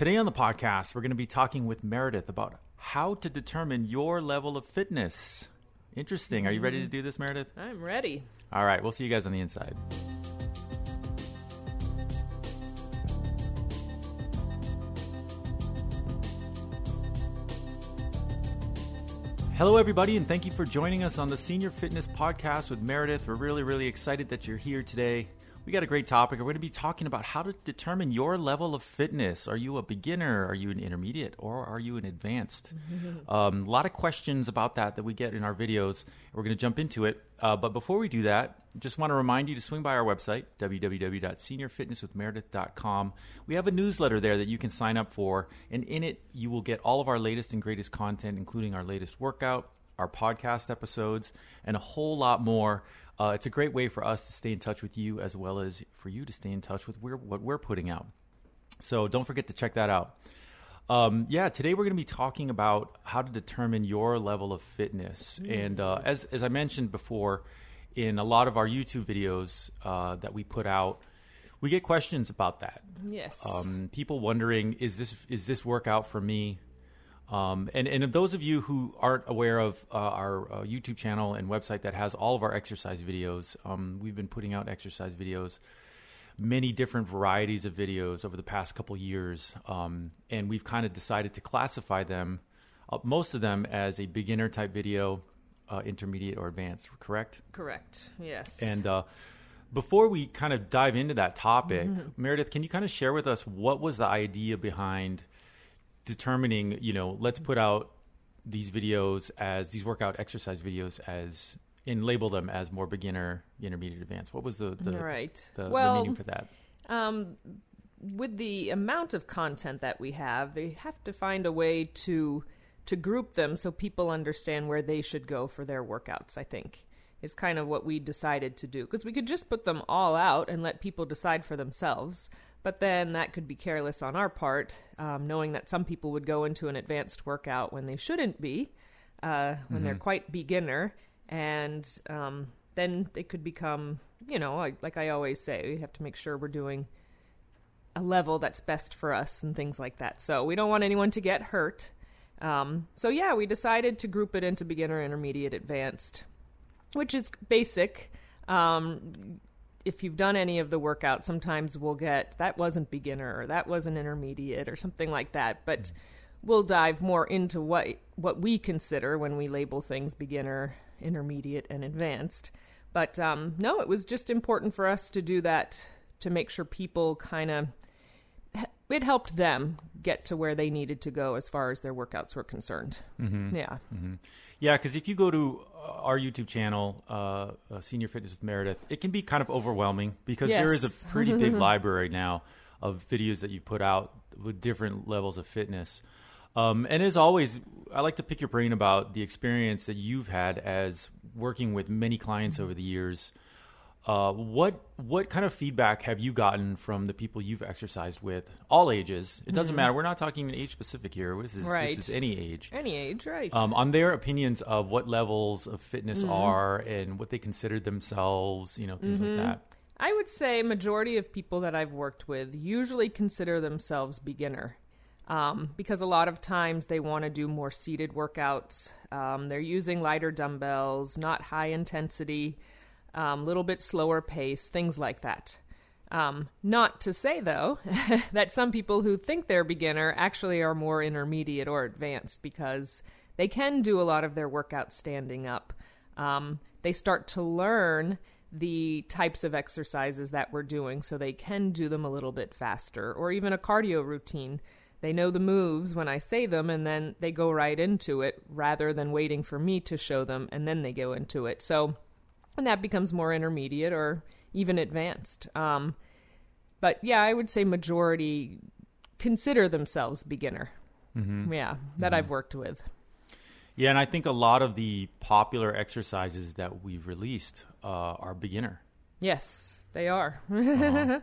Today on the podcast, we're going to be talking with Meredith about how to determine your level of fitness. Interesting. Are you ready to do this, Meredith? I'm ready. All right. We'll see you guys on the inside. Hello, everybody, and thank you for joining us on the Senior Fitness Podcast with Meredith. We're really excited that you're here today. We got a great topic. We're going to be talking about how to determine your level of fitness. Are you a beginner? Are you an intermediate? Or are you an advanced? A lot of questions about that we get in our videos. We're going to jump into it. But before we do that, just want to remind you to swing by our website, www.seniorfitnesswithmeredith.com. We have a newsletter there that you can sign up for. And in it, you will get all of our latest and greatest content, including our latest workout, our podcast episodes, and a whole lot more. It's a great way for us to stay in touch with you as well as for you to stay in touch with what we're putting out. So don't forget to check that out. Today we're going to be talking about how to determine your level of fitness. And as I mentioned before, in a lot of our YouTube videos that we put out, we get questions about that. Yes. People wondering, is this workout for me? And those of you who aren't aware of our YouTube channel and website that has all of our exercise videos, we've been putting out exercise videos, many different varieties of videos over the past couple years. And we've kind of decided to classify them, most of them, as a beginner type video, intermediate or advanced, correct? Correct. Yes. And, before we kind of dive into that topic, Meredith, can you kind of share with us what was the idea behind determining, let's put out these videos as these workout exercise videos as and label them as more beginner, intermediate, advanced? What was the meaning for that? With the amount of content that we have, they have to find a way to group them so people understand where they should go for their workouts, I think, is kind of what we decided to do. Because we could just put them all out and let people decide for themselves. But then that could be careless on our part, knowing that some people would go into an advanced workout when they shouldn't be, when they're quite beginner. And then they could become, like I always say, we have to make sure we're doing a level that's best for us and things like that. So we don't want anyone to get hurt. So we decided to group it into beginner, intermediate, advanced, which is basic. If you've done any of the workouts, sometimes we'll get, that wasn't beginner or that wasn't intermediate or something like that. But we'll dive more into what we consider when we label things beginner, intermediate, and advanced. But it was just important for us to do that to make sure people it helped them get to where they needed to go as far as their workouts were concerned. Yeah, because if you go to our YouTube channel, Senior Fitness with Meredith, it can be kind of overwhelming because there is a pretty big library now of videos that you've put out with different levels of fitness. And as always, I like to pick your brain about the experience that you've had as working with many clients over the years. What kind of feedback have you gotten from the people you've exercised with, all ages? It doesn't matter. We're not talking an age specific here. This is any age. Any age, right. On their opinions of what levels of fitness are and what they consider themselves, things like that. I would say majority of people that I've worked with usually consider themselves beginner because a lot of times they want to do more seated workouts. They're using lighter dumbbells, not high intensity, little bit slower pace, things like that. Not to say, though, that some people who think they're beginner actually are more intermediate or advanced because they can do a lot of their workouts standing up. They start to learn the types of exercises that we're doing so they can do them a little bit faster or even a cardio routine. They know the moves when I say them and then they go right into it rather than waiting for me to show them and then they go into it. So and that becomes more intermediate or even advanced. I would say majority consider themselves beginner. I've worked with. Yeah, and I think a lot of the popular exercises that we've released are beginner. Yes, they are. And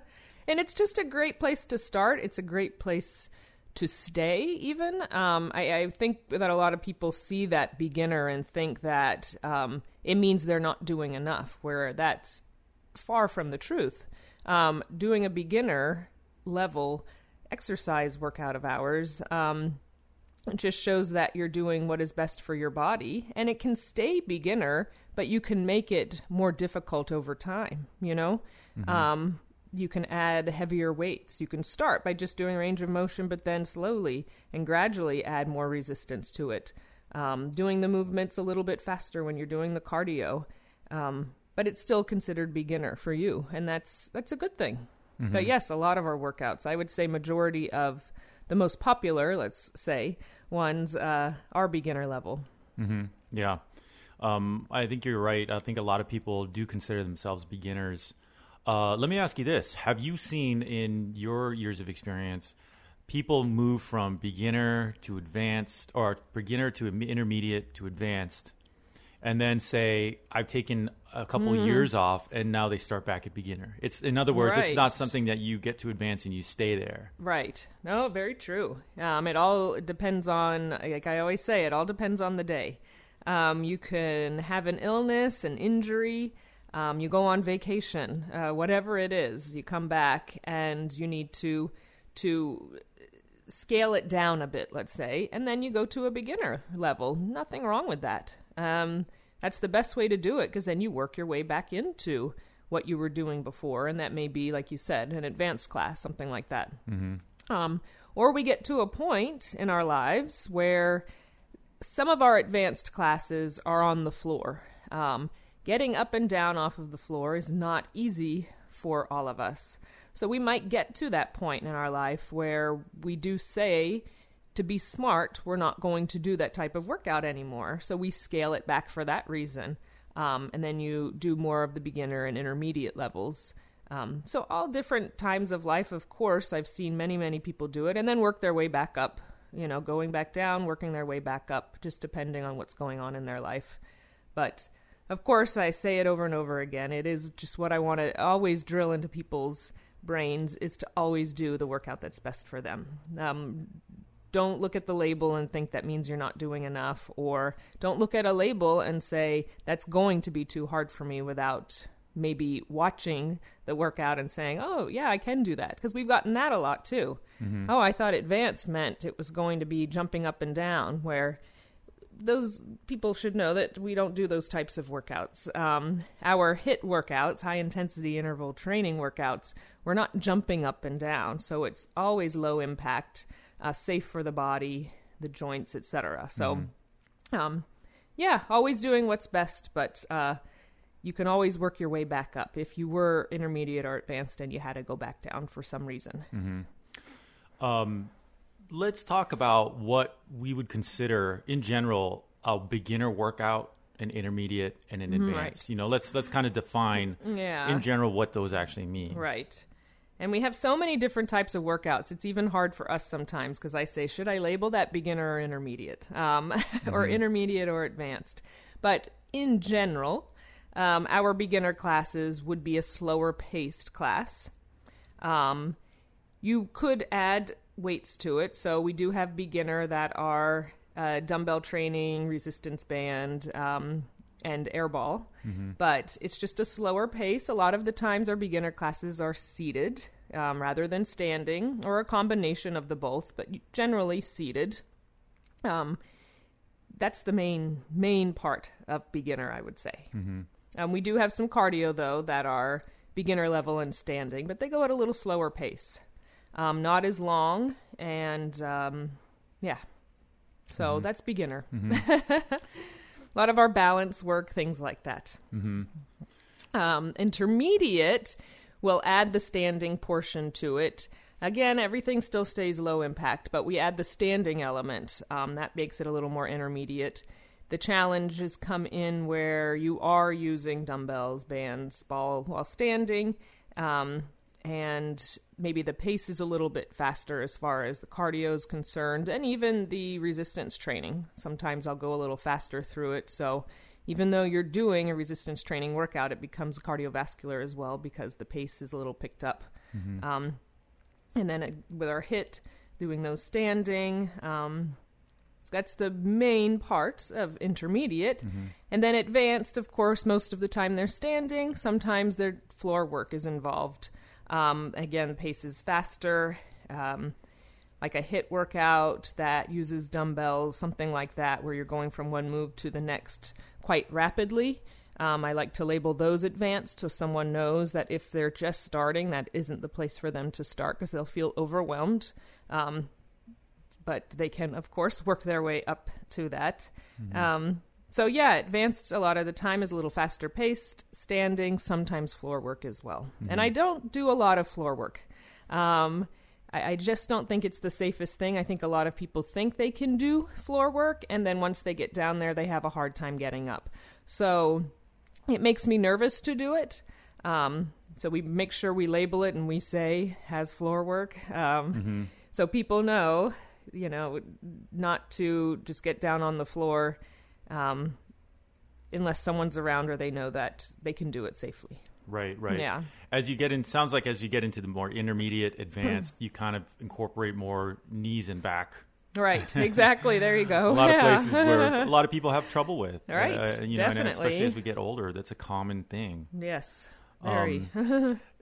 it's just a great place to start. It's a great place to stay even. I think that a lot of people see that beginner and think that it means they're not doing enough, where that's far from the truth. Doing a beginner level exercise workout of ours. It just shows that you're doing what is best for your body, and it can stay beginner, but you can make it more difficult over time. You know, you can add heavier weights. You can start by just doing range of motion, but then slowly and gradually add more resistance to it. Doing the movements a little bit faster when you're doing the cardio. But it's still considered beginner for you. And that's a good thing. Mm-hmm. But yes, a lot of our workouts, I would say majority of the most popular, let's say, ones are beginner level. Mm-hmm. Yeah. I think you're right. I think a lot of people do consider themselves beginners. Let me ask you this. Have you seen in your years of experience, people move from beginner to advanced, or beginner to intermediate to advanced, and then say, I've taken a couple of years off, and now they start back at beginner? It's, in other words, It's not something that you get to advance and you stay there. Right. No, very true. It all depends on, like I always say, it all depends on the day. You can have an illness, an injury, you go on vacation, whatever it is, you come back and you need to scale it down a bit, let's say, and then you go to a beginner level. Nothing wrong with that. That's the best way to do it, because then you work your way back into what you were doing before, and that may be, like you said, an advanced class, something like that. Mm-hmm. Or we get to a point in our lives where some of our advanced classes are on the floor. Getting up and down off of the floor is not easy for all of us. So we might get to that point in our life where we do say, to be smart, we're not going to do that type of workout anymore. So we scale it back for that reason. And then you do more of the beginner and intermediate levels. So all different times of life, of course, I've seen many, many people do it and then work their way back up, you know, going back down, working their way back up, just depending on what's going on in their life. But of course, I say it over and over again. It is just what I want to always drill into people's brains, is to always do the workout that's best for them. Don't look at the label and think that means you're not doing enough, or don't look at a label and say that's going to be too hard for me without maybe watching the workout and saying, oh yeah, I can do that, because we've gotten that a lot too. Mm-hmm. Oh, I thought advanced meant it was going to be jumping up and down, where those people should know that we don't do those types of workouts. Our HIIT workouts, high intensity interval training workouts, we're not jumping up and down. So it's always low impact, safe for the body, the joints, etc. So, always doing what's best, but you can always work your way back up if you were intermediate or advanced and you had to go back down for some reason. Mm-hmm. Let's talk about what we would consider in general a beginner workout, an intermediate, and an advanced. Right. You know, let's kind of define in general what those actually mean. Right. And we have so many different types of workouts. It's even hard for us sometimes, because I say, should I label that beginner or intermediate, or intermediate or advanced? But in general, our beginner classes would be a slower paced class. You could add weights to it. So we do have beginner that are dumbbell training, resistance band, and air ball. Mm-hmm. But it's just a slower pace. A lot of the times our beginner classes are seated rather than standing, or a combination of the both, but generally seated. That's the main part of beginner, I would say. Mm-hmm. We do have some cardio, though, that are beginner level and standing, but they go at a little slower pace. Not as long, and so that's beginner. Mm-hmm. A lot of our balance work, things like that. Mm-hmm. Intermediate will add the standing portion to it. Again, everything still stays low impact, but we add the standing element. That makes it a little more intermediate. The challenges come in where you are using dumbbells, bands, ball while standing, and maybe the pace is a little bit faster as far as the cardio is concerned, and even the resistance training. Sometimes I'll go a little faster through it. So even though you're doing a resistance training workout, it becomes cardiovascular as well, because the pace is a little picked up. Mm-hmm. And then with our HIIT, doing those standing, that's the main part of intermediate. Mm-hmm. And then advanced, of course, most of the time they're standing. Sometimes their floor work is involved. Again, pace is faster. like a HIIT workout that uses dumbbells, something like that, where you're going from one move to the next quite rapidly. I like to label those advanced so someone knows that if they're just starting, that isn't the place for them to start because they'll feel overwhelmed. But they can, of course, work their way up to that. Mm-hmm. So yeah, advanced a lot of the time is a little faster paced, standing, sometimes floor work as well. Mm-hmm. And I don't do a lot of floor work. I just don't think it's the safest thing. I think a lot of people think they can do floor work, and then once they get down there, they have a hard time getting up. So it makes me nervous to do it. So we make sure we label it and we say has floor work. Mm-hmm. So people know, you know, not to just get down on the floor unless someone's around or they know that they can do it safely. Right, right. Yeah. As you get in, sounds like as you get into the more intermediate, advanced, you kind of incorporate more knees and back. Right, exactly. There you go. A lot of places where a lot of people have trouble with. Right, you know, and especially as we get older, that's a common thing. Yes, very.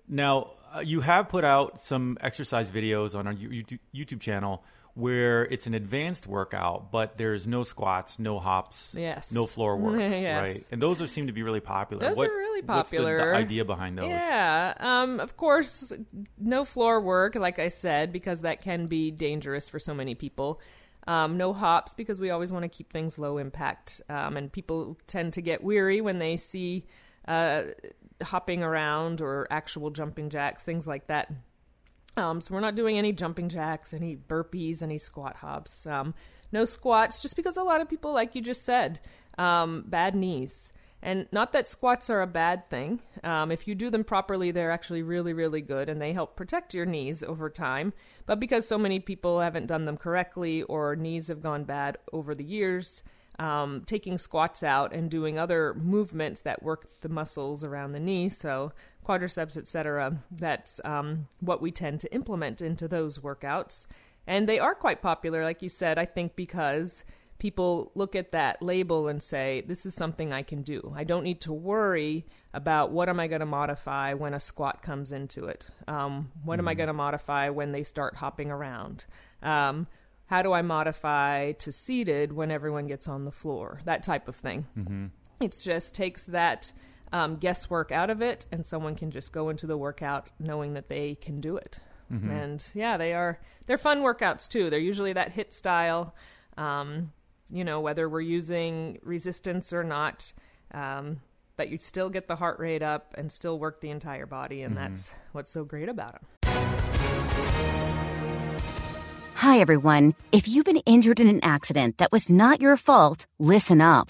Now, you have put out some exercise videos on our YouTube channel where it's an advanced workout, but there's no squats, no hops, yes, no floor work, yes, right? And those seem to be really popular. Those are really popular. What's the idea behind those? Yeah, of course, no floor work, like I said, because that can be dangerous for so many people. No hops, because we always want to keep things low impact, and people tend to get weary when they see hopping around or actual jumping jacks, things like that. So we're not doing any jumping jacks, any burpees, any squat hops, no squats, just because a lot of people, like you just said, bad knees. And not that squats are a bad thing. If you do them properly, they're actually really, really good, and they help protect your knees over time. But because so many people haven't done them correctly or knees have gone bad over the years, taking squats out and doing other movements that work the muscles around the knee, so quadriceps, etc., that's what we tend to implement into those workouts. And they are quite popular, like you said, I think because people look at that label and say, this is something I can do. I don't need to worry about what am I going to modify when a squat comes into it? What am I going to modify when they start hopping around? How do I modify to seated when everyone gets on the floor? That type of thing. Mm-hmm. It just takes that guesswork out of it, and someone can just go into the workout knowing that they can do it. Mm-hmm. And yeah, they're fun workouts too. They're usually that HIIT style, you know, whether we're using resistance or not, but you still get the heart rate up and still work the entire body, and that's what's so great about them. Hi, everyone. If you've been injured in an accident that was not your fault, listen up.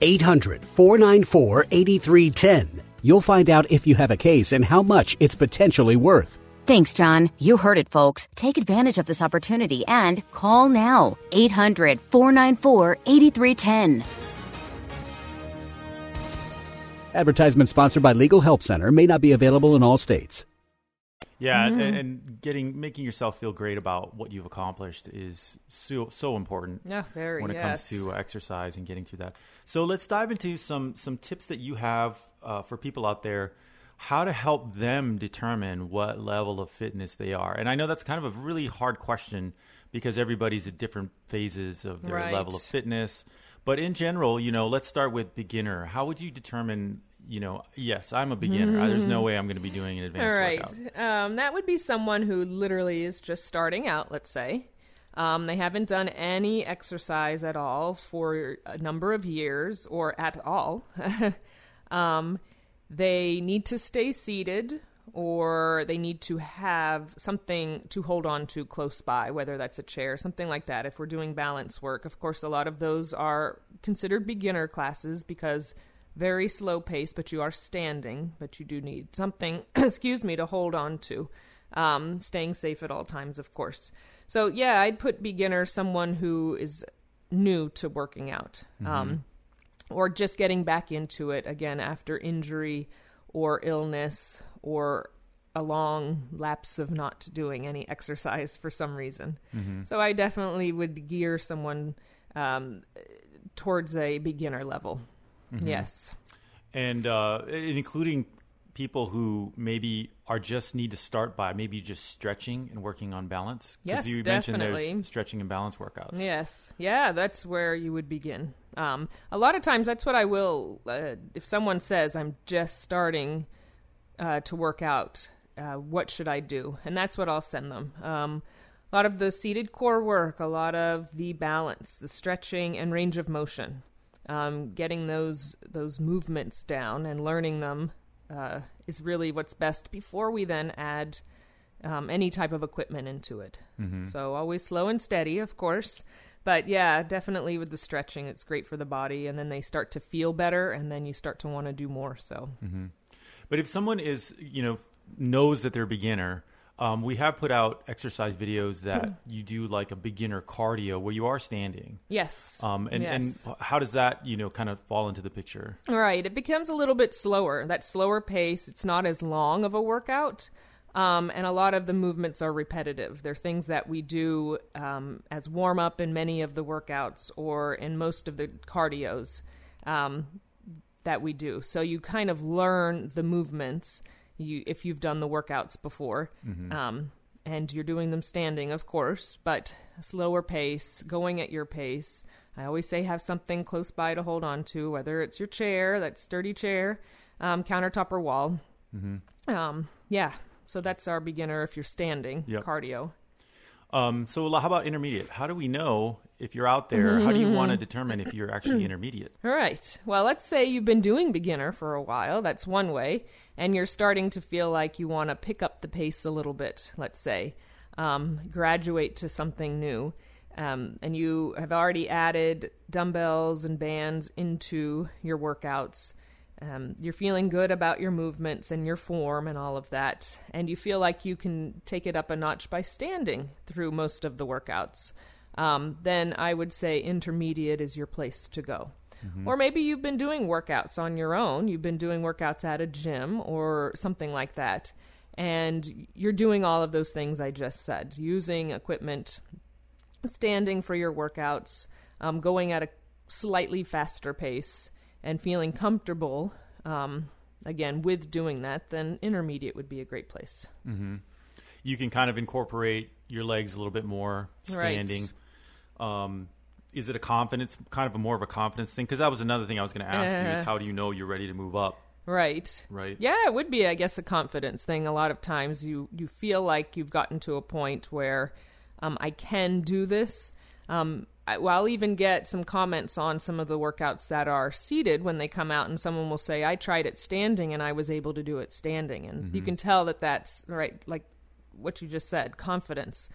800-494-8310. You'll find out if you have a case and how much it's potentially worth. Thanks, John. You heard it, folks. Take advantage of this opportunity and call now. 800-494-8310. Advertisement sponsored by Legal Help Center. May not be available in all states. Yeah, and making yourself feel great about what you've accomplished is so important. Yeah, very. When it comes to exercise and getting through that, so let's dive into some tips that you have for people out there, how to help them determine what level of fitness they are. And I know that's kind of a really hard question because everybody's at different phases of their level of fitness. But in general, you know, let's start with beginner. How would you determine? You know, yes, I'm a beginner. There's no way I'm going to be doing an advanced workout. That would be someone who literally is just starting out, let's say. They haven't done any exercise at all for a number of years or at all. They need to stay seated, or they need to have something to hold on to close by, whether that's a chair, something like that. If we're doing balance work, of course, a lot of those are considered beginner classes because very slow pace, but you are standing, but you do need something, to hold on to. Staying safe at all times, of course. So yeah, I'd put beginner, someone who is new to working out, or just getting back into it again after injury or illness or a long lapse of not doing any exercise for some reason. So I definitely would gear someone towards a beginner level. Yes. And including people who maybe are just need to start by maybe just stretching and working on balance. Yes, you definitely. Mentioned there's stretching and balance workouts. Yes. Yeah, that's where you would begin. A lot of times that's what I will, if someone says I'm just starting to work out, what should I do? And that's what I'll send them. A lot of the seated core work, a lot of the balance, the stretching and range of motion, getting those movements down and learning them is really what's best before we then add any type of equipment into it. So always slow and steady, of course. But yeah, definitely with the stretching, it's great for the body. And then they start to feel better and then you start to want to do more. So, but if someone is, you know, knows that they're a beginner, we have put out exercise videos that you do like a beginner cardio where you are standing. And how does that, you know, kind of fall into the picture? Right. It becomes a little bit slower, that slower pace. It's not as long of a workout. And a lot of the movements are repetitive. They're things that we do as warm up in many of the workouts or in most of the cardios that we do. So you kind of learn the movements if you've done the workouts before, and you're doing them standing, of course, but slower pace, going at your pace. I always say have something close by to hold on to, whether it's your chair, that sturdy chair, countertop or wall. Yeah, so that's our beginner if you're standing cardio. So how about intermediate? How do we know if you're out there? How do you want to determine if you're actually intermediate? All right. Well, let's say you've been doing beginner for a while. That's one way. And you're starting to feel like you want to pick up the pace a little bit, let's say, graduate to something new. And you have already added dumbbells and bands into your workouts. You're feeling good about your movements and your form and all of that. And you feel like you can take it up a notch by standing through most of the workouts. Then I would say intermediate is your place to go. Or maybe you've been doing workouts on your own. You've been doing workouts at a gym or something like that. And you're doing all of those things I just said, using equipment, standing for your workouts, going at a slightly faster pace, and feeling comfortable, again, with doing that, then intermediate would be a great place. You can kind of incorporate your legs a little bit more standing. Is it a confidence, kind of more of a confidence thing? Because that was another thing I was going to ask you is how do you know you're ready to move up? Right. Yeah, it would be, I guess, a confidence thing. A lot of times you feel like you've gotten to a point where I can do this. I'll even get some comments on some of the workouts that are seated when they come out and someone will say, I tried it standing and I was able to do it standing. And you can tell that that's right. Like what you just said, confidence.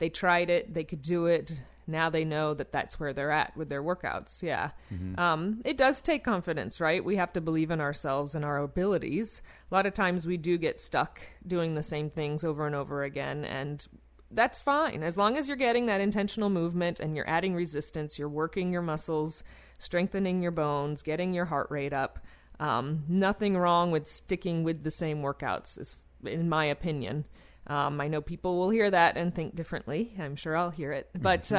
They tried it, they could do it. Now they know that that's where they're at with their workouts. Yeah. It does take confidence, right? We have to believe in ourselves and our abilities. A lot of times we do get stuck doing the same things over and over again. And that's fine. As long as you're getting that intentional movement and you're adding resistance, you're working your muscles, strengthening your bones, getting your heart rate up. Nothing wrong with sticking with the same workouts, in my opinion. I know people will hear that and think differently. I'm sure I'll hear it. But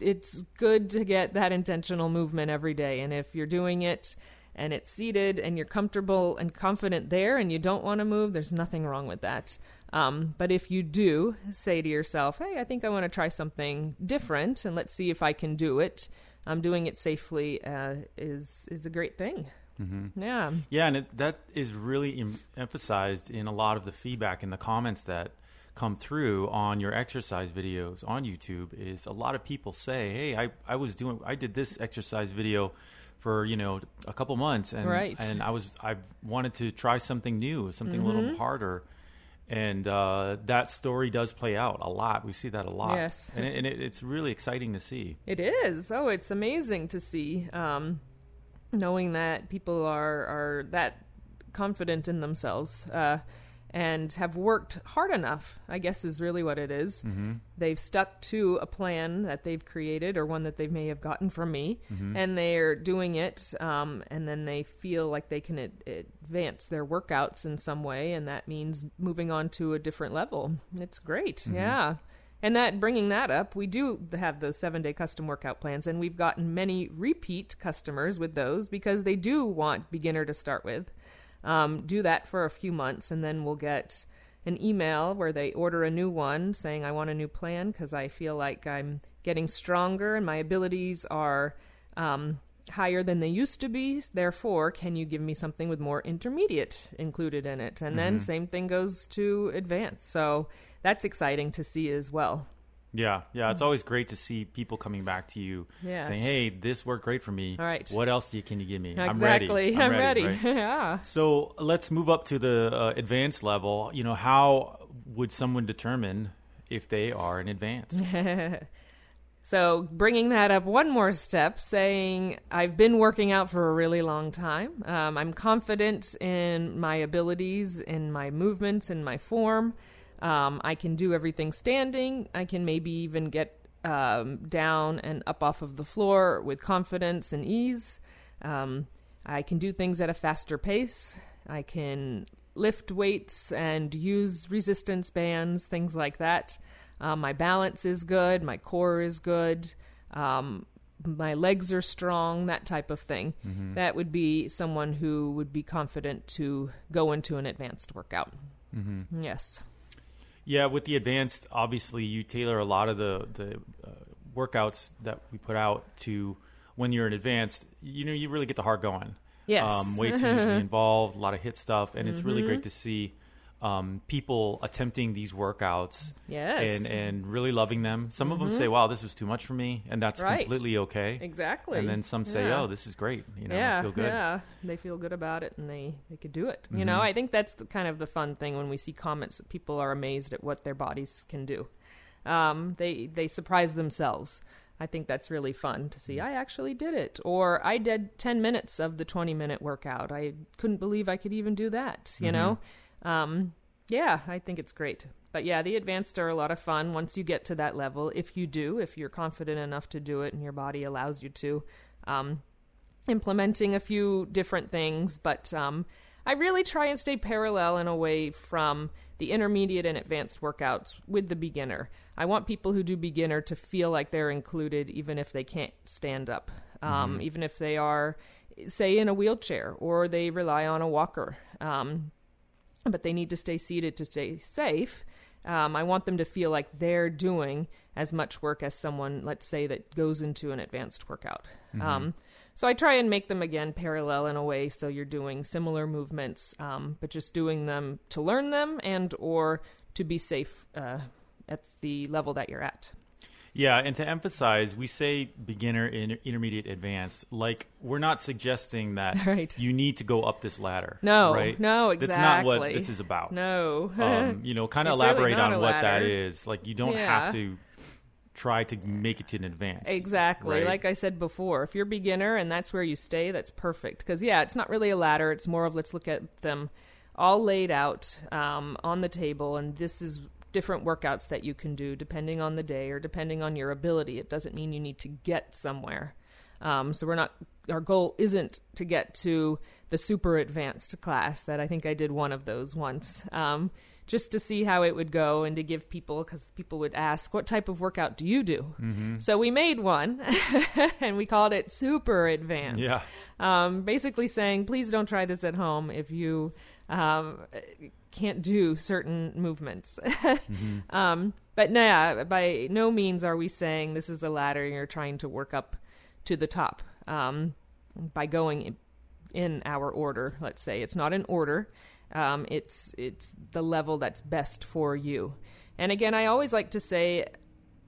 it's good to get that intentional movement every day. And if you're doing it, and it's seated and you're comfortable and confident there and you don't want to move, there's nothing wrong with that. But if you do say to yourself, hey, I think I want to try something different and let's see if I can do it. Doing it safely is a great thing. Yeah. Yeah. And that is really emphasized in a lot of the feedback and the comments that come through on your exercise videos on YouTube is a lot of people say, hey, I did this exercise video for, you know, a couple months and and I wanted to try something new, something a little harder. And that story does play out a lot. We see that a lot. Yes. And it's really exciting to see. It is. Oh, it's amazing to see. Knowing that people are that confident in themselves and have worked hard enough, I guess is really what it is. Mm-hmm. They've stuck to a plan that they've created or one that they may have gotten from me, mm-hmm. and they're doing it, and then they feel like they can advance their workouts in some way, and that means moving on to a different level. It's great, mm-hmm. yeah. And that, bringing that up, we do have those 7-day custom workout plans, and we've gotten many repeat customers with those because they do want beginner to start with. Do that for a few months, and then we'll get an email where they order a new one saying, I want a new plan because I feel like I'm getting stronger and my abilities are higher than they used to be. Therefore, can you give me something with more intermediate included in it? And mm-hmm. then same thing goes to advanced. So that's exciting to see as well. Yeah. Yeah. It's always great to see people coming back to you yes. saying, hey, this worked great for me. All right. What else can you give me? Exactly. I'm ready. Right? Yeah. So let's move up to the advanced level. You know, how would someone determine if they are in advanced? So bringing that up one more step, saying I've been working out for a really long time. I'm confident in my abilities, in my movements, in my form. I can do everything standing. I can maybe even get down and up off of the floor with confidence and ease. I can do things at a faster pace. I can lift weights and use resistance bands, things like that. My balance is good. My core is good. My legs are strong, that type of thing. Mm-hmm. That would be someone who would be confident to go into an advanced workout. Mm-hmm. Yes. Yeah, with the advanced, obviously, you tailor a lot of the workouts that we put out to when you're in advanced. You know, you really get the heart going. Yes. Weights are usually involved, a lot of HIIT stuff, and it's mm-hmm. really great to see people attempting these workouts yes. and really loving them. Some mm-hmm. of them say, wow, this was too much for me, and that's right. completely okay. Exactly. And then some say, yeah. oh, this is great. You know, yeah, I feel good. Yeah, they feel good about it, and they could do it. Mm-hmm. You know, I think that's kind of the fun thing when we see comments that people are amazed at what their bodies can do. They surprise themselves. I think that's really fun to see. I actually did it. Or I did 10 minutes of the 20-minute workout. I couldn't believe I could even do that, you mm-hmm. know? Yeah, I think it's great. But yeah, the advanced are a lot of fun once you get to that level. If you're confident enough to do it and your body allows you to, implementing a few different things. But I really try and stay parallel and away from the intermediate and advanced workouts with the beginner. I want people who do beginner to feel like they're included even if they can't stand up, mm-hmm. even if they are, say, in a wheelchair or they rely on a walker. But they need to stay seated to stay safe. I want them to feel like they're doing as much work as someone, let's say, that goes into an advanced workout. Mm-hmm. So I try and make them, again, parallel in a way so you're doing similar movements, but just doing them to learn them and or to be safe at the level that you're at. Yeah, and to emphasize, we say beginner, intermediate, advanced. Like, we're not suggesting that right. you need to go up this ladder. No, right? No, exactly. That's not what this is about. No. You know, kind of elaborate really on what that is. Like, you don't yeah. have to try to make it in advance. Exactly. Right? Like I said before, if you're a beginner and that's where you stay, that's perfect. Because, yeah, it's not really a ladder. It's more of let's look at them all laid out on the table, and this is different workouts that you can do depending on the day or depending on your ability. It doesn't mean you need to get somewhere. So our goal isn't to get to the super advanced class that I think I did one of those once, just to see how it would go and to give people, because people would ask, what type of workout do you do? Mm-hmm. So we made one and we called it super advanced. Yeah. Basically saying, please don't try this at home if you can't do certain movements. mm-hmm. But nah, by no means are we saying this is a ladder and you're trying to work up to the top by going in our order, let's say. It's not an order. It's the level that's best for you. And again, I always like to say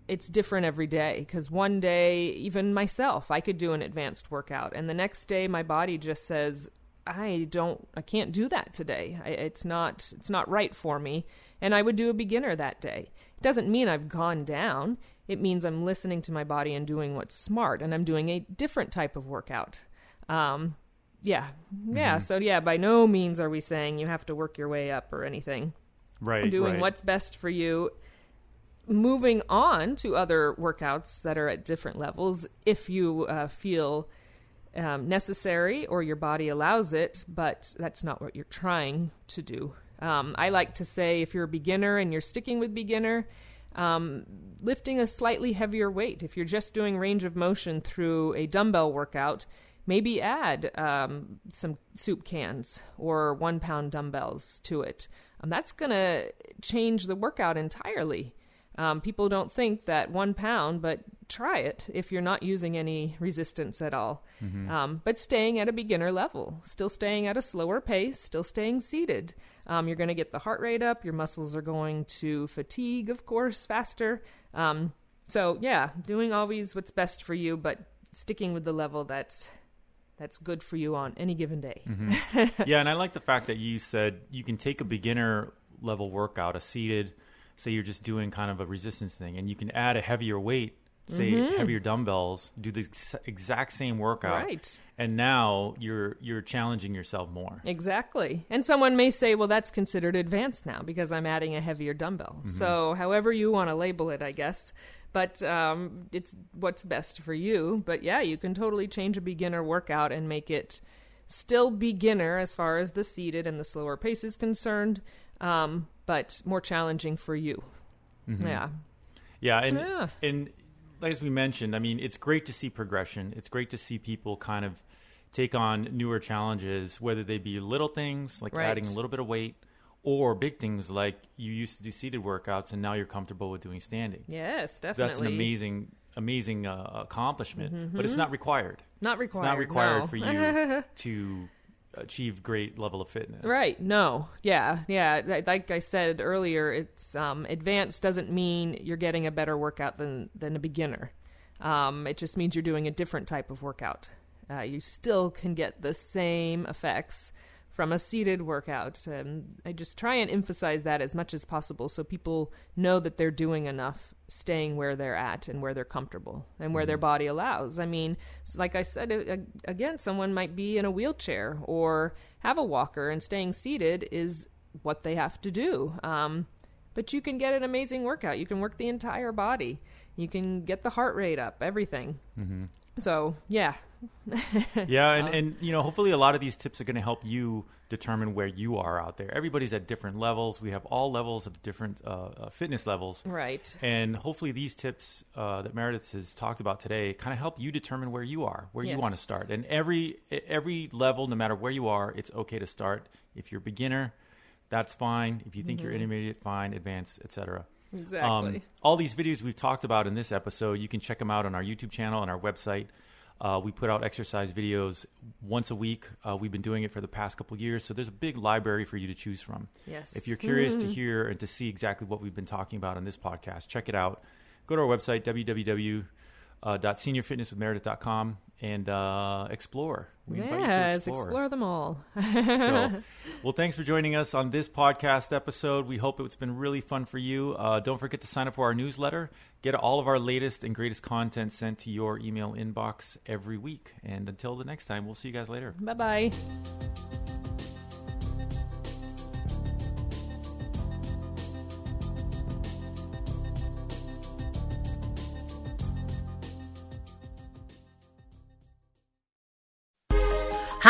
it's different every day, because one day, even myself, I could do an advanced workout. And the next day, my body just says, I can't do that today. It's not right for me. And I would do a beginner that day. It doesn't mean I've gone down. It means I'm listening to my body and doing what's smart, and I'm doing a different type of workout. Yeah. Yeah. Mm-hmm. So yeah, by no means are we saying you have to work your way up or anything. Right. Doing what's best for you, moving on to other workouts that are at different levels if you feel necessary or your body allows it, but that's not what you're trying to do. I like to say if you're a beginner and you're sticking with beginner, lifting a slightly heavier weight. If you're just doing range of motion through a dumbbell workout, maybe add some soup cans or 1 pound dumbbells to it. That's going to change the workout entirely. People don't think that 1 pound, but try it if you're not using any resistance at all. Mm-hmm. But staying at a beginner level, still staying at a slower pace, still staying seated. You're going to get the heart rate up. Your muscles are going to fatigue, of course, faster. So yeah, doing always what's best for you, but sticking with the level that's good for you on any given day. Mm-hmm. Yeah. And I like the fact that you said you can take a beginner level workout, a seated, say you're just doing kind of a resistance thing, and you can add a heavier weight, say mm-hmm. heavier dumbbells, do the exact same workout. Right. And now you're challenging yourself more. Exactly. And someone may say, well, that's considered advanced now because I'm adding a heavier dumbbell. Mm-hmm. So however you want to label it, I guess. But it's what's best for you. But yeah, you can totally change a beginner workout and make it still beginner as far as the seated and the slower pace is concerned, but more challenging for you. Mm-hmm. Yeah. Yeah. And as we mentioned, I mean, it's great to see progression. It's great to see people kind of take on newer challenges, whether they be little things like adding a little bit of weight, or big things like you used to do seated workouts and now you're comfortable with doing standing. Yes, definitely. That's an amazing accomplishment, mm-hmm. but it's not required. It's not required for you to achieve great level of fitness. Right. No. Yeah. Yeah. Like I said earlier, it's advanced doesn't mean you're getting a better workout than a beginner. It just means you're doing a different type of workout. You still can get the same effects from a seated workout. I just try and emphasize that as much as possible so people know that they're doing enough, staying where they're at and where they're comfortable and where mm-hmm. their body allows. I mean, like I said, again, someone might be in a wheelchair or have a walker, and staying seated is what they have to do. But you can get an amazing workout. You can work the entire body. You can get the heart rate up, everything. Mm-hmm. So, yeah. Yeah. And, you know, hopefully a lot of these tips are going to help you determine where you are out there. Everybody's at different levels. We have all levels of different fitness levels. Right. And hopefully these tips that Meredith has talked about today kind of help you determine where you are, where you want to start. And every level, no matter where you are, it's okay to start. If you're a beginner, that's fine. If you think mm-hmm. you're intermediate, fine, advanced, et cetera. Exactly. All these videos we've talked about in this episode, you can check them out on our YouTube channel and our website. We put out exercise videos once a week. We've been doing it for the past couple of years. So there's a big library for you to choose from. Yes. If you're curious to hear and to see exactly what we've been talking about on this podcast, check it out. Go to our website, www.seniorfitnesswithmeredith.com, and explore. We invite you to explore them all. So, well, thanks for joining us on this podcast episode. We hope it's been really fun for you. Don't forget to sign up for our newsletter. Get all of our latest and greatest content sent to your email inbox every week. And until the next time, we'll see you guys later. Bye-bye.